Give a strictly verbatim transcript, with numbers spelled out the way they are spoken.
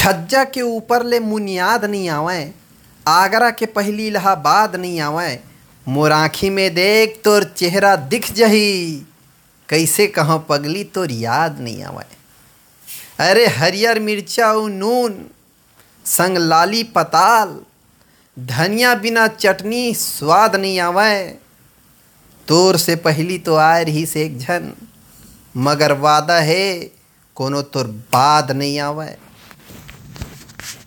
छज्जा के ऊपर ले मुनियाद नहीं आवें, आगरा के पहली इलाहाबाद नहीं आवें। मोर आँखी में देख तोर चेहरा दिख जही, कैसे कहाँ पगली तोर याद नहीं आवें। अरे हरियर मिर्चा उ नून संग लाली पताल, धनिया बिना चटनी स्वाद नहीं आवें। तोर से पहली तो आए रही से एक झन, मगर वादा है कोनो तोर बाद नहीं आवें।